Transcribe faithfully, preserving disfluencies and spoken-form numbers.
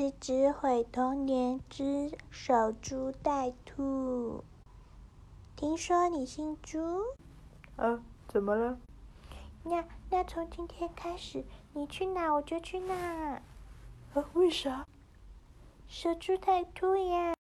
是只毁童年之守株待兔。听说你姓朱？啊，怎么了？那那从今天开始，你去哪我就去哪。啊，为啥？守株待兔呀。